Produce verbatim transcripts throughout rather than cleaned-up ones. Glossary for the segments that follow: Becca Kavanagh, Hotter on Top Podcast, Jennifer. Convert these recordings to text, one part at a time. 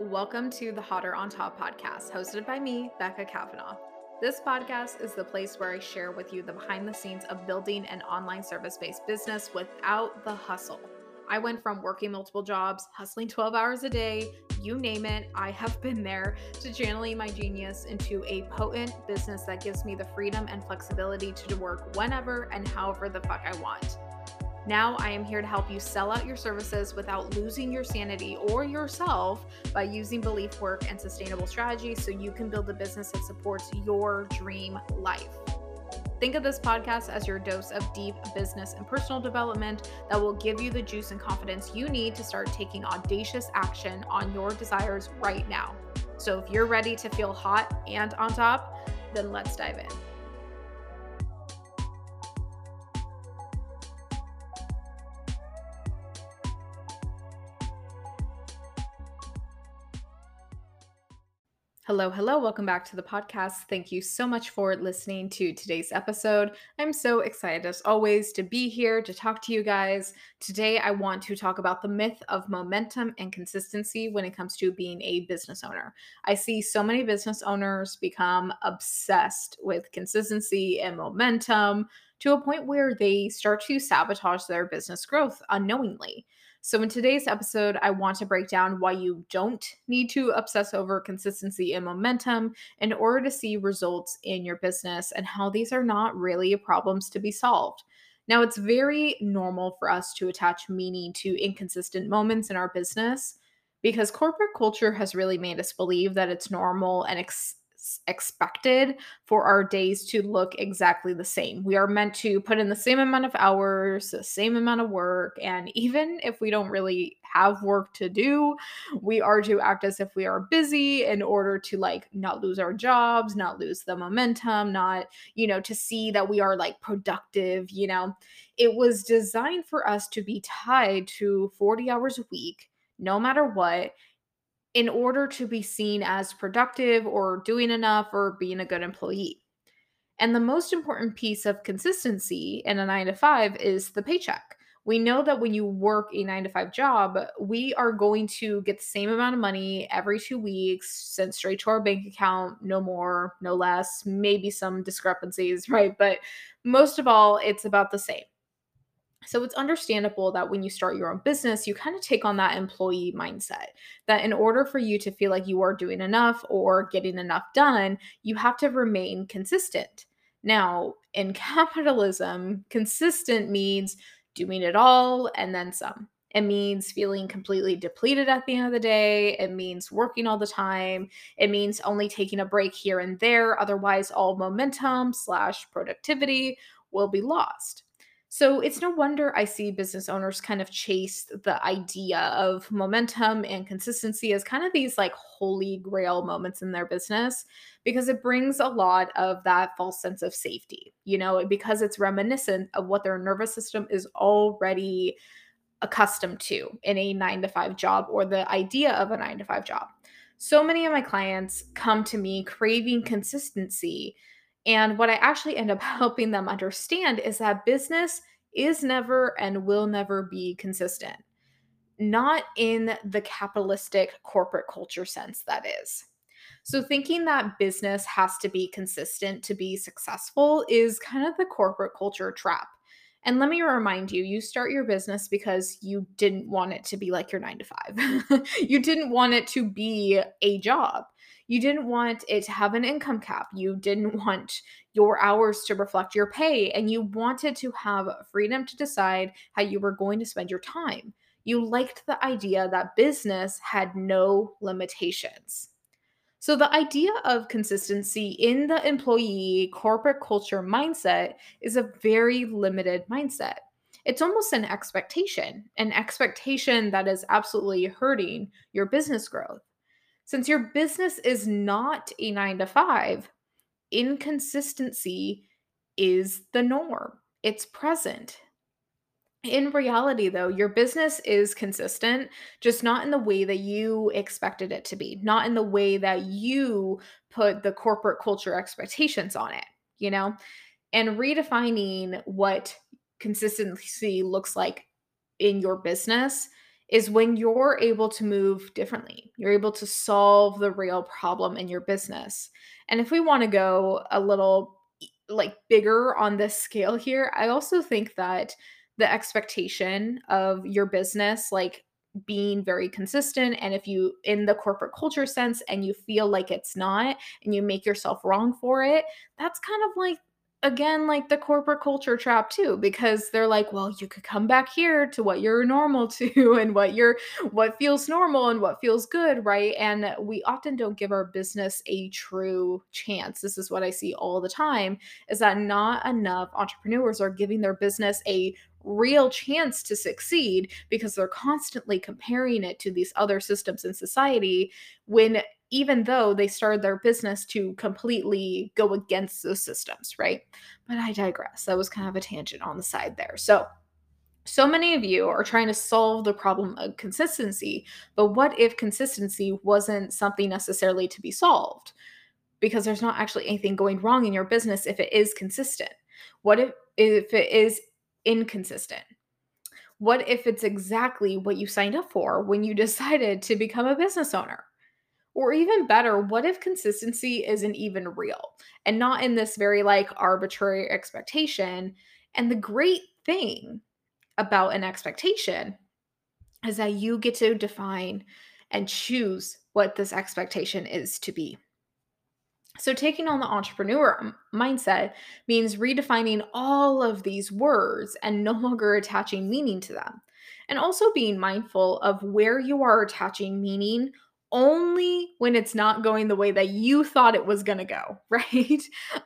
Welcome to the Hotter on Top Podcast, hosted by me, Becca Kavanagh. This podcast is the place where I share with you the behind the scenes of building an online service-based business without the hustle. I went from working multiple jobs, hustling twelve hours a day, you name it, I have been there, to channeling my genius into a potent business that gives me the freedom and flexibility to work whenever and however the fuck I want. Now I am here to help you sell out your services without losing your sanity or yourself by using belief work and sustainable strategies so you can build a business that supports your dream life. Think of this podcast as your dose of deep business and personal development that will give you the juice and confidence you need to start taking audacious action on your desires right now. So if you're ready to feel hot and on top, then let's dive in. Hello, hello. Welcome back to the podcast. Thank you so much for listening to today's episode. I'm so excited as always to be here to talk to you guys. Today, I want to talk about the myth of momentum and consistency when it comes to being a business owner. I see so many business owners become obsessed with consistency and momentum to a point where they start to sabotage their business growth unknowingly. So in today's episode, I want to break down why you don't need to obsess over consistency and momentum in order to see results in your business and how these are not really problems to be solved. Now, it's very normal for us to attach meaning to inconsistent moments in our business because corporate culture has really made us believe that it's normal and ex- expected for our days to look exactly the same. We are meant to put in the same amount of hours, the same amount of work, and even if we don't really have work to do, we are to act as if we are busy in order to like not lose our jobs, not lose the momentum, not, you know, to see that we are like productive, you know. It was designed for us to be tied to forty hours a week, no matter what, in order to be seen as productive or doing enough or being a good employee. And the most important piece of consistency in a nine to five is the paycheck. We know that when you work a nine to five job, we are going to get the same amount of money every two weeks sent straight to our bank account, no more, no less, maybe some discrepancies, right? But most of all, it's about the same. So it's understandable that when you start your own business, you kind of take on that employee mindset that in order for you to feel like you are doing enough or getting enough done, you have to remain consistent. Now, in capitalism, consistent means doing it all and then some. It means feeling completely depleted at the end of the day. It means working all the time. It means only taking a break here and there. Otherwise, all momentum slash productivity will be lost. So it's no wonder I see business owners kind of chase the idea of momentum and consistency as kind of these like holy grail moments in their business, because it brings a lot of that false sense of safety, you know, because it's reminiscent of what their nervous system is already accustomed to in a nine to five job or the idea of a nine to five job. So many of my clients come to me craving consistency. And what I actually end up helping them understand is that business is never and will never be consistent. Not in the capitalistic corporate culture sense, that is. So thinking that business has to be consistent to be successful is kind of the corporate culture trap. And let me remind you, you start your business because you didn't want it to be like your nine to five. You didn't want it to be a job. You didn't want it to have an income cap. You didn't want your hours to reflect your pay, and you wanted to have freedom to decide how you were going to spend your time. You liked the idea that business had no limitations. So the idea of consistency in the employee corporate culture mindset is a very limited mindset. It's almost an expectation, an expectation that is absolutely hurting your business growth. Since your business is not a nine to five, inconsistency is the norm. It's present. In reality, though, your business is consistent, just not in the way that you expected it to be, not in the way that you put the corporate culture expectations on it, you know? And redefining what consistency looks like in your business is when you're able to move differently. You're able to solve the real problem in your business. And if we want to go a little like bigger on this scale here, I also think that the expectation of your business, like being very consistent, and if you in the corporate culture sense and you feel like it's not and you make yourself wrong for it, that's kind of like, again, like the corporate culture trap too, because they're like, well, you could come back here to what you're normal to and what you're, what feels normal and what feels good, right? And we often don't give our business a true chance. This is what I see all the time, is that not enough entrepreneurs are giving their business a real chance to succeed because they're constantly comparing it to these other systems in society, when even though they started their business to completely go against those systems, right? But I digress. That was kind of a tangent on the side there. So, so many of you are trying to solve the problem of consistency, but what if consistency wasn't something necessarily to be solved? Because there's not actually anything going wrong in your business if it is consistent. What if, if it is inconsistent? What if it's exactly what you signed up for when you decided to become a business owner? Or even better, what if consistency isn't even real and not in this very like arbitrary expectation? And the great thing about an expectation is that you get to define and choose what this expectation is to be. So taking on the entrepreneur mindset means redefining all of these words and no longer attaching meaning to them. And also being mindful of where you are attaching meaning only when it's not going the way that you thought it was going to go, right?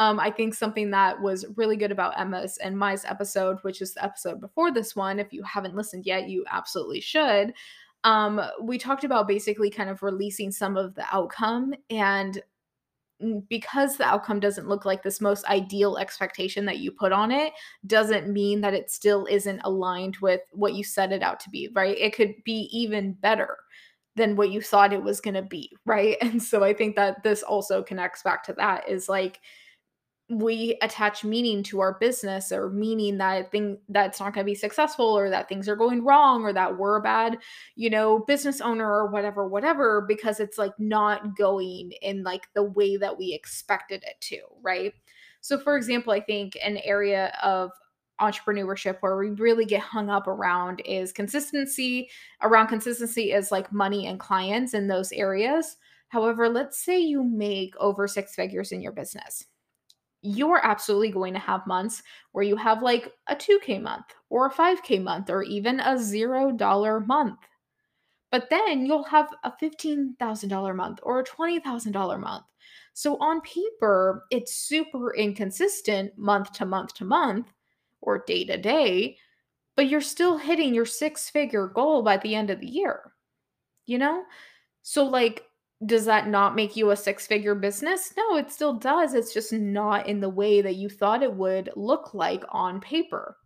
Um, I think something that was really good about Emma's and Mai's episode, which is the episode before this one, if you haven't listened yet, you absolutely should. Um, we talked about basically kind of releasing some of the outcome, and because the outcome doesn't look like this most ideal expectation that you put on it doesn't mean that it still isn't aligned with what you set it out to be, right? It could be even better than what you thought it was going to be, right? And so I think that this also connects back to that, is like we attach meaning to our business, or meaning that thing that's not going to be successful, or that things are going wrong, or that we're a bad, you know, business owner or whatever, whatever, because it's like not going in like the way that we expected it to, right? So for example, I think an area of entrepreneurship where we really get hung up around is consistency around consistency is like money and clients in those areas. However, let's say you make over six figures in your business. You're absolutely going to have months where you have like a two K month or a five K month or even a zero dollar month. But then you'll have a fifteen thousand dollars month or a twenty thousand dollars month. So on paper, it's super inconsistent month to month to month, or day to day, but you're still hitting your six figure goal by the end of the year, you know? So like, does that not make you a six figure business? No, it still does. It's just not in the way that you thought it would look like on paper.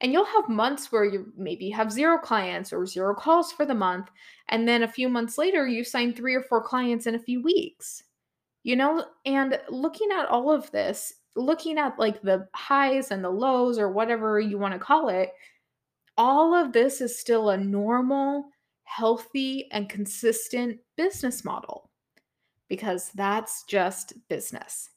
And you'll have months where you maybe have zero clients or zero calls for the month. And then a few months later, you sign three or four clients in a few weeks, you know? And looking at all of this, looking at like the highs and the lows or whatever you want to call it, all of this is still a normal, healthy, and consistent business model, because that's just business.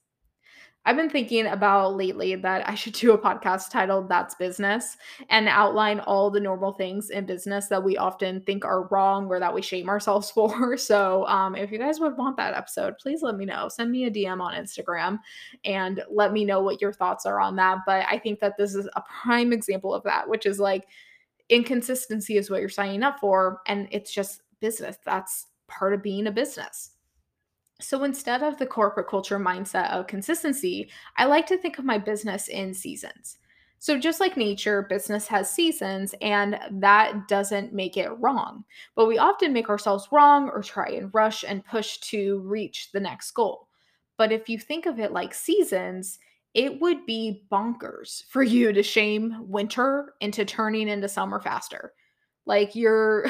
I've been thinking about lately that I should do a podcast titled That's Business, and outline all the normal things in business that we often think are wrong or that we shame ourselves for. So um, if you guys would want that episode, please let me know. Send me a D M on Instagram and let me know what your thoughts are on that. But I think that this is a prime example of that, which is like inconsistency is what you're signing up for, and it's just business. That's part of being a business. So instead of the corporate culture mindset of consistency, I like to think of my business in seasons. So just like nature, business has seasons, and that doesn't make it wrong. But we often make ourselves wrong or try and rush and push to reach the next goal. But if you think of it like seasons, it would be bonkers for you to shame winter into turning into summer faster. Like you're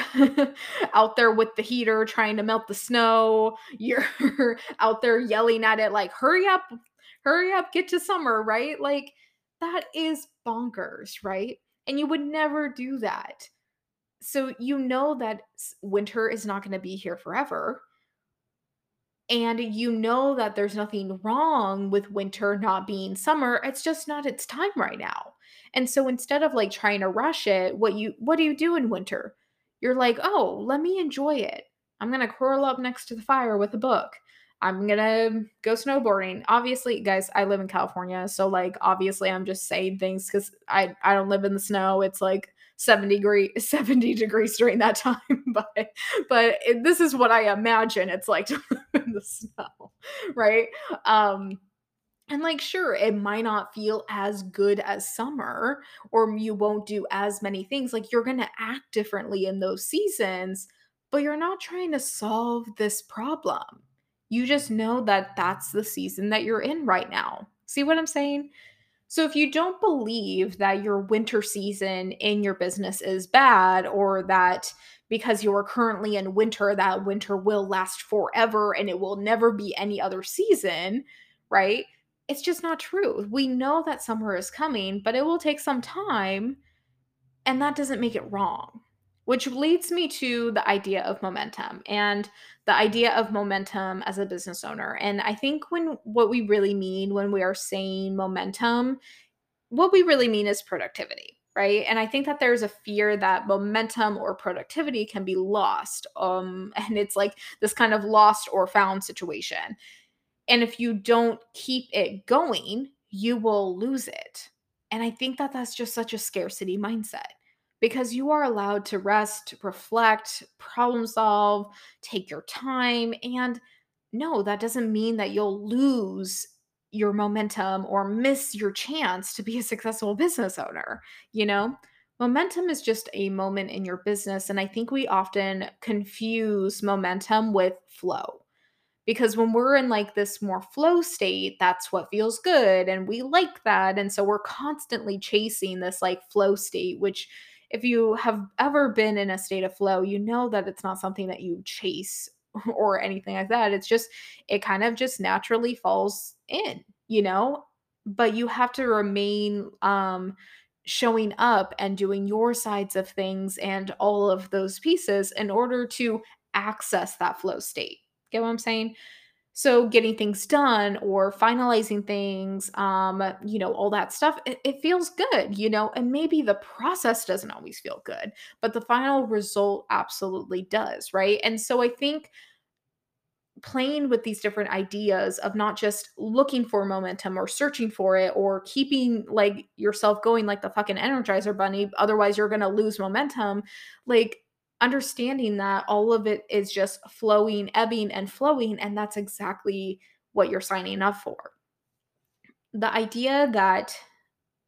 out there with the heater trying to melt the snow. You're out there yelling at it like, hurry up, hurry up, get to summer, right? Like that is bonkers, right? And you would never do that. So you know that winter is not going to be here forever. And you know that there's nothing wrong with winter not being summer. It's just not its time right now. And so instead of like trying to rush it, what you what do you do in winter? You're like, oh, let me enjoy it. I'm going to curl up next to the fire with a book. I'm going to go snowboarding. Obviously, guys, I live in California. So like, obviously I'm just saying things because I, I don't live in the snow. It's like seventy degrees, seventy degrees during that time. But, but it, this is what I imagine it's like to live in the snow. Right. Um, and like, sure, it might not feel as good as summer, or you won't do as many things. Like you're going to act differently in those seasons, but you're not trying to solve this problem. You just know that that's the season that you're in right now. See what I'm saying? So if you don't believe that your winter season in your business is bad, or that because you are currently in winter, that winter will last forever and it will never be any other season, right? It's just not true. We know that summer is coming, but it will take some time, and that doesn't make it wrong, which leads me to the idea of momentum and the idea of momentum as a business owner. And I think when what we really mean when we are saying momentum, what we really mean is productivity, right? And I think that there's a fear that momentum or productivity can be lost. Um, and it's like this kind of lost or found situation. And if you don't keep it going, you will lose it. And I think that that's just such a scarcity mindset, because you are allowed to rest, reflect, problem solve, take your time. And no, that doesn't mean that you'll lose your momentum or miss your chance to be a successful business owner. You know, momentum is just a moment in your business. And I think we often confuse momentum with flow. Because when we're in like this more flow state, that's what feels good and we like that. And so we're constantly chasing this like flow state, which if you have ever been in a state of flow, you know that it's not something that you chase or anything like that. It's just, it kind of just naturally falls in, you know, but you have to remain um, showing up and doing your sides of things and all of those pieces in order to access that flow state. Get what I'm saying? So getting things done or finalizing things, um, you know, all that stuff, it, it feels good, you know, and maybe the process doesn't always feel good, but the final result absolutely does, right? And so I think playing with these different ideas of not just looking for momentum or searching for it or keeping like yourself going like the fucking Energizer bunny, otherwise you're going to lose momentum, like understanding that all of it is just flowing, ebbing and flowing. And that's exactly what you're signing up for. The idea that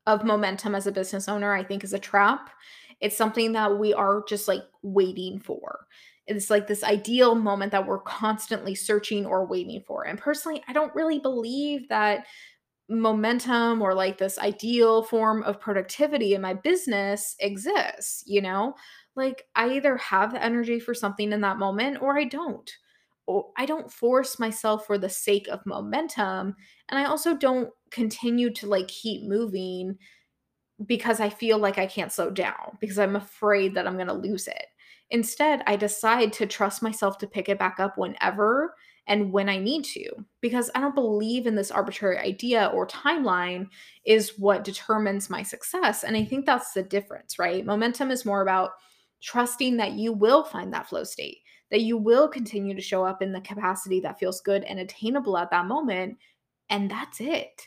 of momentum as a business owner, I think is a trap. It's something that we are just like waiting for. It's like this ideal moment that we're constantly searching or waiting for. And personally, I don't really believe that momentum or like this ideal form of productivity in my business exists, you know? Like I either have the energy for something in that moment or I don't. Or I don't force myself for the sake of momentum. And I also don't continue to like keep moving because I feel like I can't slow down because I'm afraid that I'm going to lose it. Instead, I decide to trust myself to pick it back up whenever and when I need to, because I don't believe in this arbitrary idea or timeline is what determines my success. And I think that's the difference, right? Momentum is more about trusting that you will find that flow state, that you will continue to show up in the capacity that feels good and attainable at that moment. And that's it.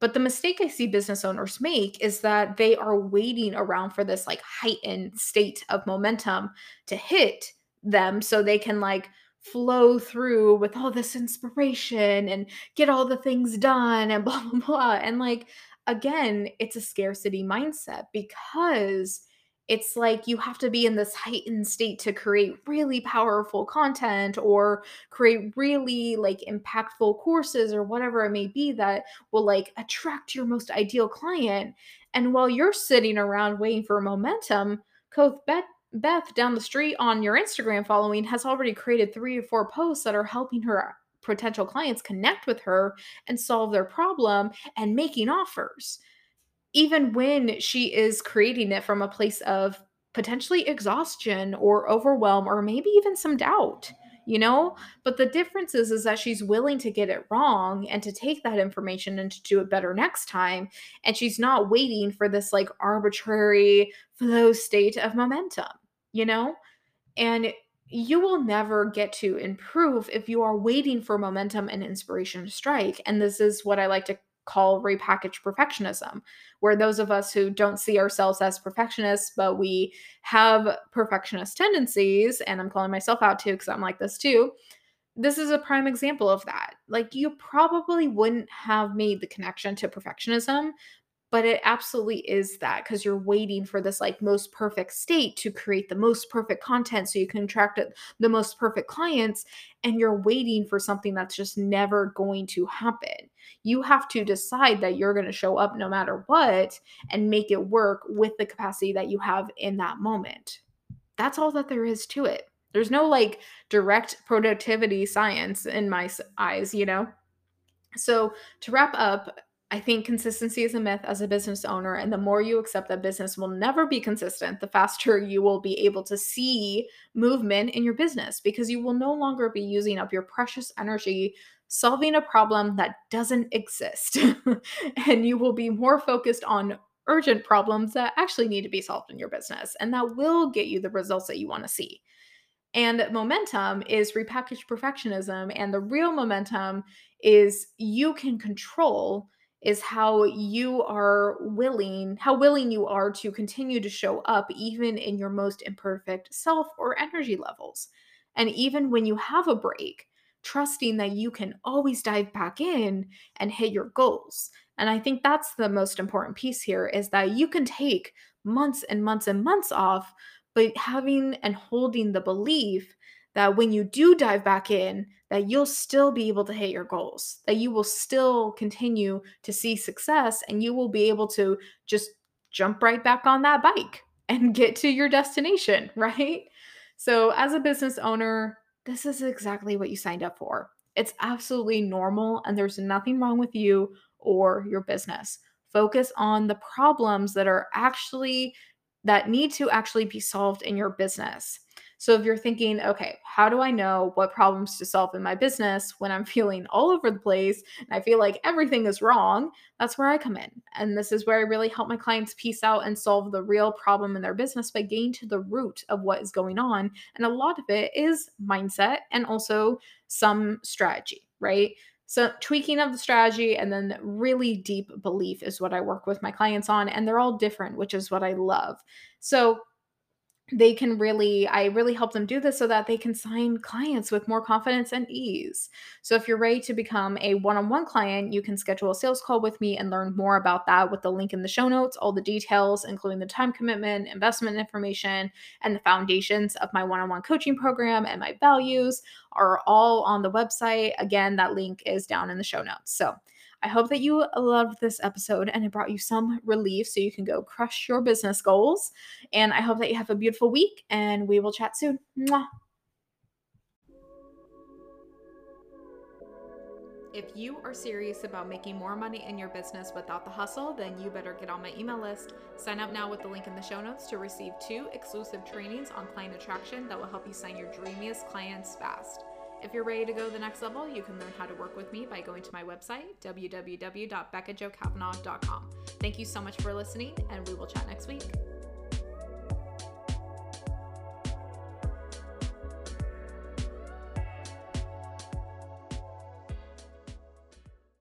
But the mistake I see business owners make is that they are waiting around for this like heightened state of momentum to hit them so they can like flow through with all this inspiration and get all the things done and blah, blah, blah. And like, again, it's a scarcity mindset because it's like you have to be in this heightened state to create really powerful content or create really like impactful courses or whatever it may be that will like attract your most ideal client. And while you're sitting around waiting for momentum, Coach Beth, Beth down the street on your Instagram following has already created three or four posts that are helping her potential clients connect with her and solve their problem and making offers. Even when she is creating it from a place of potentially exhaustion or overwhelm, or maybe even some doubt, you know? But the difference is, is that she's willing to get it wrong and to take that information and to do it better next time. And she's not waiting for this like arbitrary flow state of momentum, you know? And you will never get to improve if you are waiting for momentum and inspiration to strike. And this is what I like to call repackaged perfectionism, where those of us who don't see ourselves as perfectionists, but we have perfectionist tendencies, and I'm calling myself out too because I'm like this too, this is a prime example of that. Like, you probably wouldn't have made the connection to perfectionism, but it absolutely is that, because you're waiting for this like most perfect state to create the most perfect content so you can attract the most perfect clients, and you're waiting for something that's just never going to happen. You have to decide that you're going to show up no matter what and make it work with the capacity that you have in that moment. That's all that there is to it. There's no like direct productivity science in my eyes, you know? So to wrap up, I think consistency is a myth as a business owner, and the more you accept that business will never be consistent, the faster you will be able to see movement in your business, because you will no longer be using up your precious energy solving a problem that doesn't exist. And you will be more focused on urgent problems that actually need to be solved in your business, and that will get you the results that you want to see. And momentum is repackaged perfectionism, and the real momentum is you can control is how you are willing, how willing you are to continue to show up even in your most imperfect self or energy levels. And even when you have a break, trusting that you can always dive back in and hit your goals. And I think that's the most important piece here, is that you can take months and months and months off, but having and holding the belief that when you do dive back in, that you'll still be able to hit your goals, that you will still continue to see success, and you will be able to just jump right back on that bike and get to your destination, right? So as a business owner, this is exactly what you signed up for. It's absolutely normal, and there's nothing wrong with you or your business. Focus on the problems that are actually, that need to actually be solved in your business. So if you're thinking, okay, how do I know what problems to solve in my business when I'm feeling all over the place and I feel like everything is wrong? That's where I come in. And this is where I really help my clients piece out and solve the real problem in their business by getting to the root of what is going on. And a lot of it is mindset and also some strategy, right? So tweaking of the strategy and then really deep belief is what I work with my clients on. And they're all different, which is what I love. So they can really, I really help them do this so that they can sign clients with more confidence and ease. So if you're ready to become a one-on-one client, you can schedule a sales call with me and learn more about that with the link in the show notes, all the details, including the time commitment, investment information, and the foundations of my one-on-one coaching program and my values are all on the website. Again, that link is down in the show notes. So I hope that you loved this episode and it brought you some relief so you can go crush your business goals. And I hope that you have a beautiful week, and we will chat soon. Mwah. If you are serious about making more money in your business without the hustle, then you better get on my email list. Sign up now with the link in the show notes to receive two exclusive trainings on client attraction that will help you sign your dreamiest clients fast. If you're ready to go to the next level, you can learn how to work with me by going to my website, w w w dot becca joe kavanagh dot com. Thank you so much for listening, and we will chat next week.